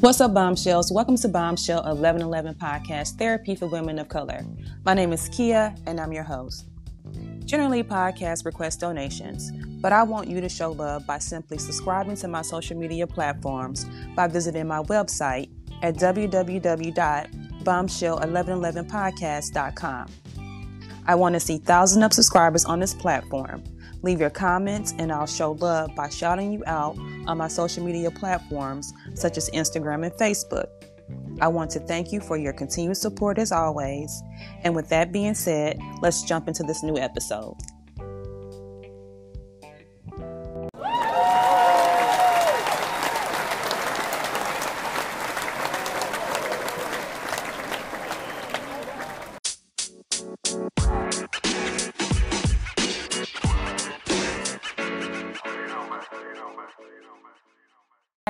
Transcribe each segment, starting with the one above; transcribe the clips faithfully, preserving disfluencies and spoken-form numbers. What's up, bombshells? Welcome to Bombshell eleven eleven Podcast, Therapy for Women of Color. My name is Kia, and I'm your host. Generally, podcasts request donations, but I want you to show love by simply subscribing to my social media platforms by visiting my website at w w w dot bombshell eleven eleven podcast dot com. I want to see thousands of subscribers on this platform. Leave your comments and I'll show love by shouting you out on my social media platforms such as Instagram and Facebook. I want to thank you for your continued support as always. And with that being said, let's jump into this new episode.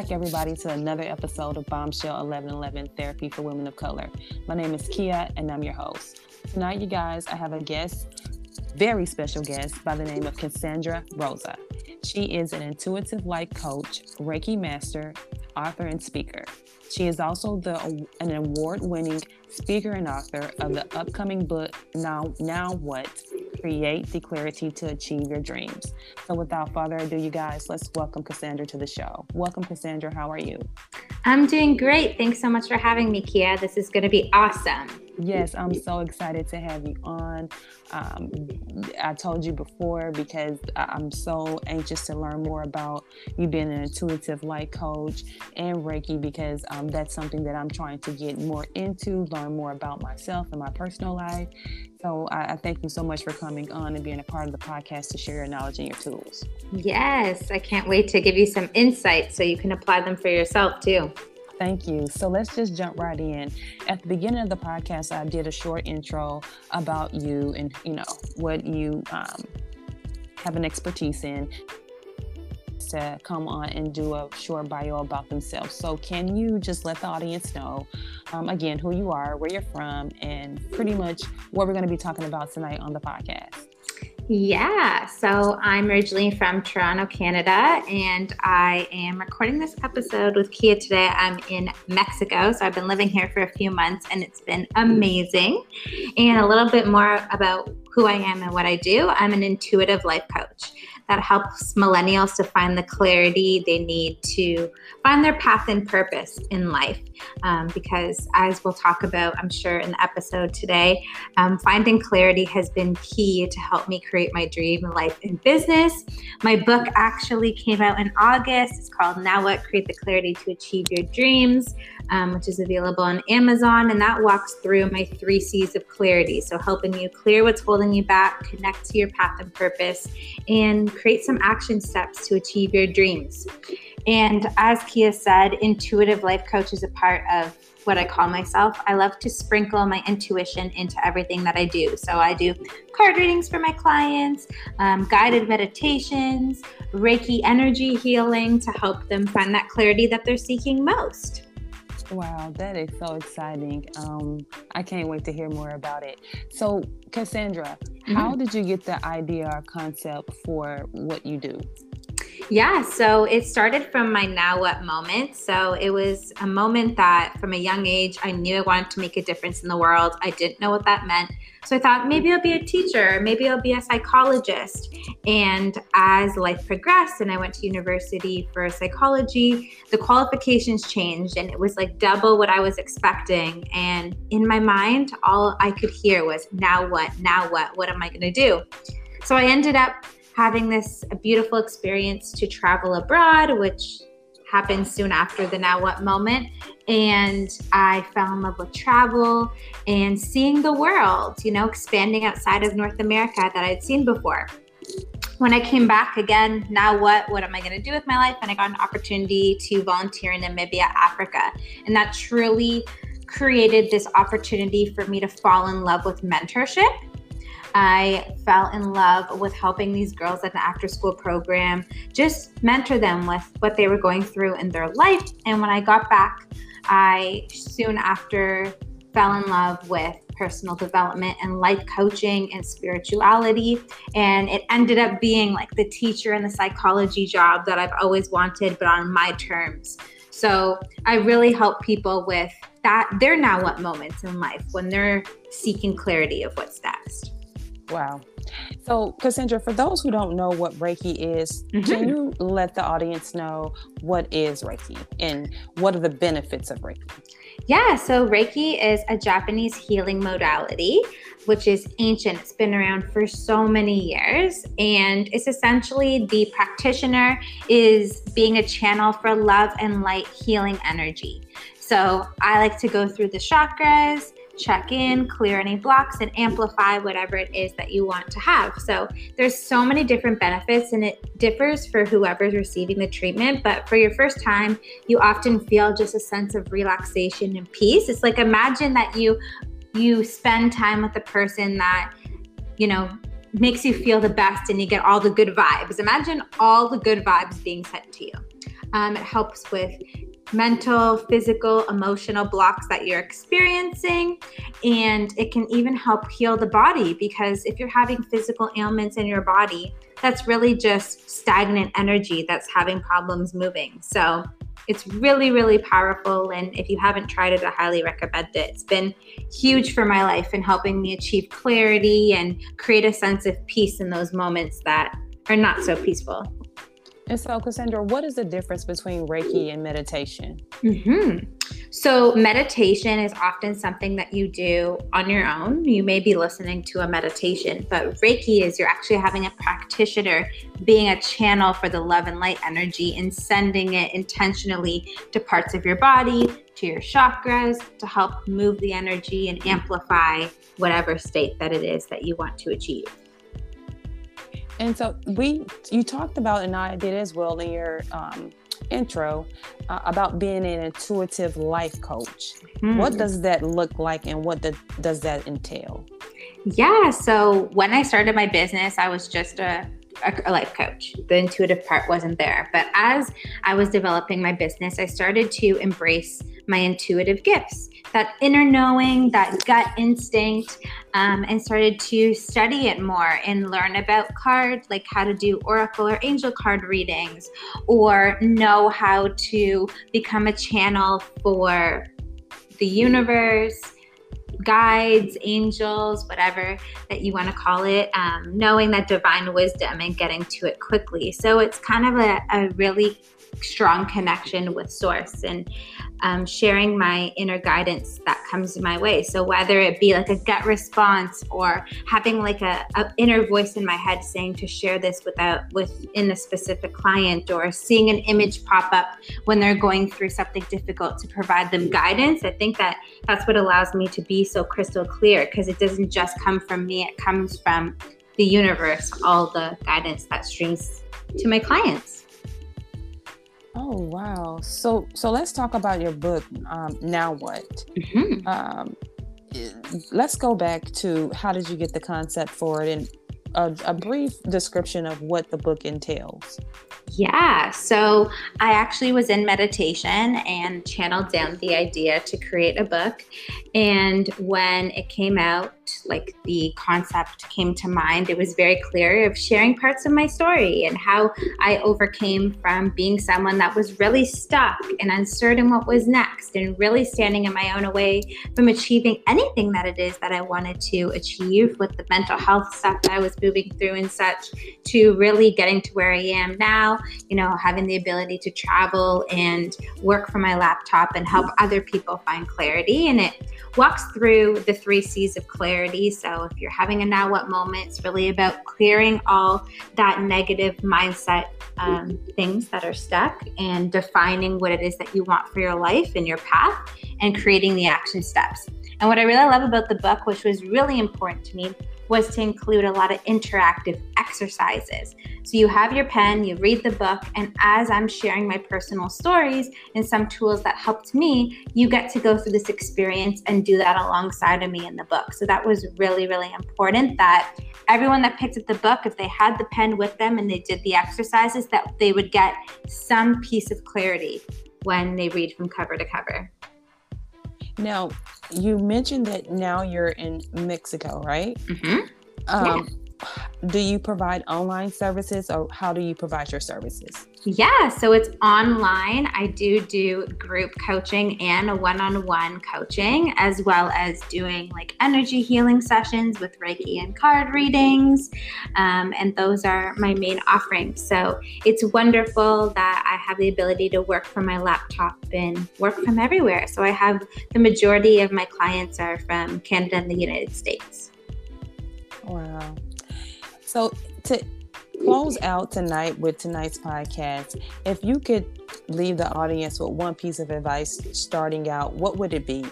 Welcome back, everybody, to another episode of Bombshell eleven eleven Therapy for Women of Color. My name is Kia, and I'm your host. Tonight, you guys, I have a guest, very special guest, by the name of Cassandra Rosa. She is an intuitive life coach, Reiki master, author, and speaker. She is also the an award-winning speaker and author of the upcoming book, Now, Now What? Create the Clarity to Achieve Your Dreams. So without further ado, you guys, let's welcome Cassandra to the show. Welcome, Cassandra. How are you? I'm doing great. Thanks so much for having me, Kia. This is going to be awesome. Yes, I'm so excited to have you on. Um, I told you before because I'm so anxious to learn more about you being an intuitive life coach and Reiki because um, that's something that I'm trying to get more into, learn more about myself and my personal life. So I, I thank you so much for coming on and being a part of the podcast to share your knowledge and your tools. Yes, I can't wait to give you some insights so you can apply them for yourself too. Thank you. So let's just jump right in. At the beginning of the podcast, I did a short intro about you and, you know, what you um, have an expertise in, to come on and do a short bio about themselves. So can you just let the audience know, um, again, who you are, where you're from, and pretty much what we're going to be talking about tonight on the podcast? Yeah, so I'm originally from Toronto, Canada, and I am recording this episode with Kia today. I'm in Mexico, so I've been living here for a few months, and it's been amazing. And a little bit more about who I am and what I do. I'm an intuitive life coach that helps millennials to find the clarity they need to find their path and purpose in life. Um, because as we'll talk about, I'm sure, in the episode today, um, finding clarity has been key to help me create my dream life and business. My book actually came out in August. It's called Now What? Create the Clarity to Achieve Your Dreams, um, which is available on Amazon. And that walks through my three C's of clarity. So helping you clear what's holding you back, connect to your path and purpose, and create some action steps to achieve your dreams. And as Kia said, intuitive life coach is a part of what I call myself. I love to sprinkle my intuition into everything that I do. So I do card readings for my clients, um, guided meditations, Reiki energy healing to help them find that clarity that they're seeking most. Wow, that is so exciting. Um, I can't wait to hear more about it. So, Cassandra, mm-hmm. how did you get the idea or concept for what you do? Yeah, so it started from my now what moment. So it was a moment that from a young age, I knew I wanted to make a difference in the world. I didn't know what that meant. So I thought maybe I'll be a teacher, maybe I'll be a psychologist. And as life progressed and I went to university for psychology, the qualifications changed and it was like double what I was expecting. And in my mind, all I could hear was now what, now what, what am I going to do? So I ended up having this beautiful experience to travel abroad, which happened soon after the now what moment. And I fell in love with travel and seeing the world, you know, expanding outside of North America that I'd seen before. When I came back again, now what, what am I gonna do with my life? And I got an opportunity to volunteer in Namibia, Africa. And that truly created this opportunity for me to fall in love with mentorship. I fell in love with helping these girls at an after-school program, just mentor them with what they were going through in their life. And when I got back, I soon after fell in love with personal development and life coaching and spirituality. And it ended up being like the teacher and the psychology job that I've always wanted, but on my terms. So I really help people with that, their now what moments in life when they're seeking clarity of what's next. Wow. So Cassandra, for those who don't know what Reiki is, mm-hmm. can you let the audience know what is Reiki and what are the benefits of Reiki? Yeah, so Reiki is a Japanese healing modality, which is ancient. It's been around for so many years. And it's essentially the practitioner is being a channel for love and light healing energy. So I like to go through the chakras, check in, clear any blocks, and amplify whatever it is that you want to have. So there's so many different benefits, and it differs for whoever's receiving the treatment. But for your first time, you often feel just a sense of relaxation and peace. It's like, imagine that you you spend time with a person that, you know, makes you feel the best and you get all the good vibes. Imagine all the good vibes being sent to you. Um, it helps with mental, physical, emotional blocks that you're experiencing. And it can even help heal the body, because if you're having physical ailments in your body, that's really just stagnant energy that's having problems moving. So it's really, really powerful. And if you haven't tried it, I highly recommend it. It's been huge for my life in helping me achieve clarity and create a sense of peace in those moments that are not so peaceful. And so, Cassandra, what is the difference between Reiki and meditation? Mm-hmm. So meditation is often something that you do on your own. You may be listening to a meditation, but Reiki is you're actually having a practitioner being a channel for the love and light energy and sending it intentionally to parts of your body, to your chakras, to help move the energy and amplify whatever state that it is that you want to achieve. And so we, you talked about, and I did as well in your um, intro, uh, about being an intuitive life coach. Mm. What does that look like, and what the, does that entail? Yeah. So when I started my business, I was just a, a life coach. The intuitive part wasn't there. But as I was developing my business, I started to embrace my intuitive gifts, that inner knowing, that gut instinct, um, and started to study it more and learn about cards, like how to do oracle or angel card readings, or know how to become a channel for the universe, guides, angels, whatever that you want to call it, um, knowing that divine wisdom and getting to it quickly. So it's kind of a, a really strong connection with source and um, sharing my inner guidance that comes my way. So whether it be like a gut response or having like a, a inner voice in my head saying to share this without within a specific client, or seeing an image pop up when they're going through something difficult to provide them guidance. I think that that's what allows me to be so crystal clear, because it doesn't just come from me. It comes from the universe, all the guidance that streams to my clients. Oh, wow. So so let's talk about your book, um, Now What? Mm-hmm. Um, let's go back to how did you get the concept for it, and a, a brief description of what the book entails. Yeah, so I actually was in meditation and channeled down the idea to create a book. And when it came out, like the concept came to mind, it was very clear of sharing parts of my story and how I overcame from being someone that was really stuck and uncertain what was next, and really standing in my own way from achieving anything that it is that I wanted to achieve, with the mental health stuff that I was moving through and such, to really getting to where I am now, you know, having the ability to travel and work from my laptop and help other people find clarity. And it walks through the three C's of clarity. So if you're having a now what moment, it's really about clearing all that negative mindset um, things that are stuck, and defining what it is that you want for your life and your path, and creating the action steps. And what I really love about the book, which was really important to me, was to include a lot of interactive exercises. So you have your pen, you read the book, and as I'm sharing my personal stories and some tools that helped me, you get to go through this experience and do that alongside of me in the book. So that was really, really important, that everyone that picked up the book, if they had the pen with them and they did the exercises, that they would get some piece of clarity when they read from cover to cover. Now, you mentioned that now you're in Mexico, right? Mm-hmm. Um, yeah. do you provide online services, or how do you provide your services? Yeah, so it's online. I do do group coaching and one-on-one coaching, as well as doing like energy healing sessions with Reiki and card readings. Um, and those are my main offerings. So it's wonderful that I have the ability to work from my laptop and work from everywhere. So I have the majority of my clients are from Canada and the United States. Wow. So to close out tonight with tonight's podcast, if you could leave the audience with one piece of advice starting out, what would it be?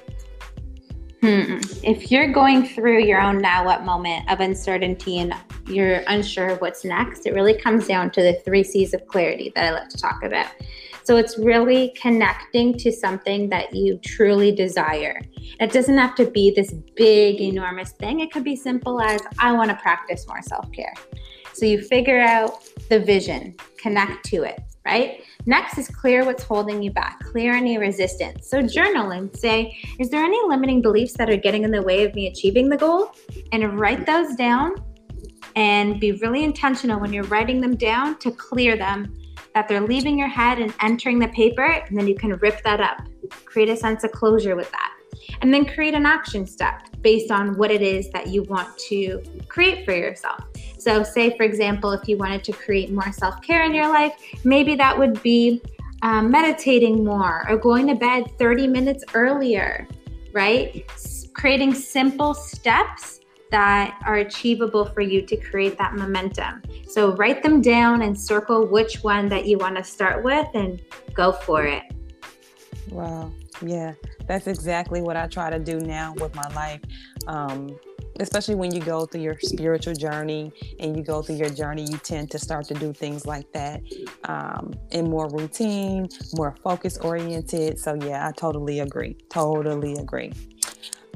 Hmm. If you're going through your own now what moment of uncertainty and you're unsure of what's next, it really comes down to the three C's of clarity that I love to talk about. So it's really connecting to something that you truly desire. It doesn't have to be this big, enormous thing. It could be simple as, I want to practice more self-care. So you figure out the vision, connect to it, right? Next is clear what's holding you back, clear any resistance. So journal and say, is there any limiting beliefs that are getting in the way of me achieving the goal? And write those down and be really intentional when you're writing them down to clear them, that they're leaving your head and entering the paper, and then you can rip that up. Create a sense of closure with that. And then create an action step based on what it is that you want to create for yourself. So say, for example, if you wanted to create more self-care in your life, maybe that would be um, meditating more or going to bed thirty minutes earlier, right? S- creating simple steps that are achievable for you to create that momentum. So write them down and circle which one that you want to start with and go for it. Wow. Yeah, that's exactly what I try to do now with my life. Um, especially when you go through your spiritual journey and you go through your journey, you tend to start to do things like that um, in more routine, more focus oriented. So yeah, I totally agree. Totally agree.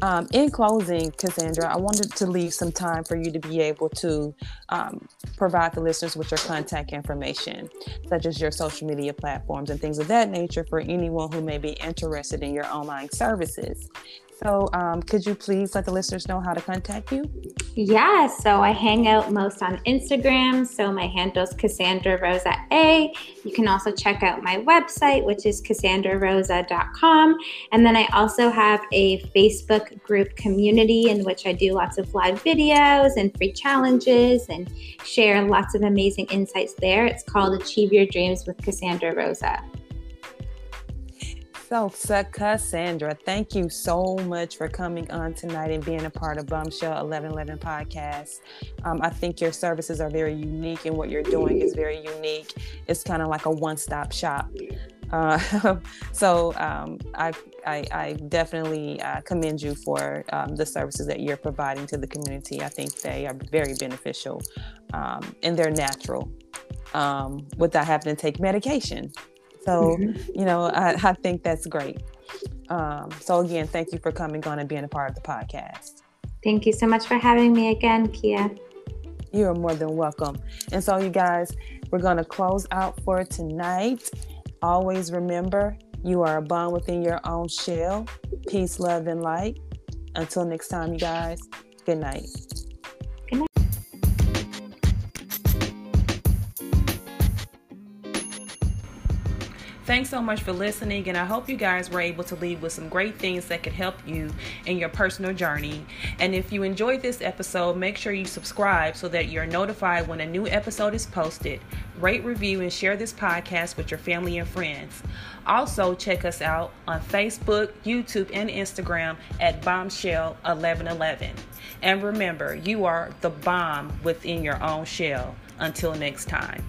Um, in closing, Cassandra, I wanted to leave some time for you to be able to um, provide the listeners with your contact information, such as your social media platforms and things of that nature for anyone who may be interested in your online services. So um, could you please let the listeners know how to contact you? Yeah, so I hang out most on Instagram. So my handle is Cassandra Rosa A. You can also check out my website, which is Cassandra Rosa dot com. And then I also have a Facebook group community in which I do lots of live videos and free challenges and share lots of amazing insights there. It's called Achieve Your Dreams with Cassandra Rosa. So, Cassandra, thank you so much for coming on tonight and being a part of Bombshell eleven eleven Podcast. Um, I think your services are very unique and what you're doing is very unique. It's kind of like a one-stop shop. Uh, so um, I, I, I definitely uh, commend you for um, the services that you're providing to the community. I think they are very beneficial um, and they're natural um, without having to take medication. So, you know, I, I think that's great. Um, so, again, thank you for coming on and being a part of the podcast. Thank you so much for having me again, Kia. You are more than welcome. And so, you guys, we're going to close out for tonight. Always remember, you are a bomb within your own shell. Peace, love, and light. Until next time, you guys, good night. Good night. Thanks so much for listening, and I hope you guys were able to leave with some great things that could help you in your personal journey. And if you enjoyed this episode, make sure you subscribe so that you're notified when a new episode is posted. Rate, review, and share this podcast with your family and friends. Also, check us out on Facebook, YouTube, and Instagram at Bombshell eleven eleven. And remember, you are the bomb within your own shell. Until next time.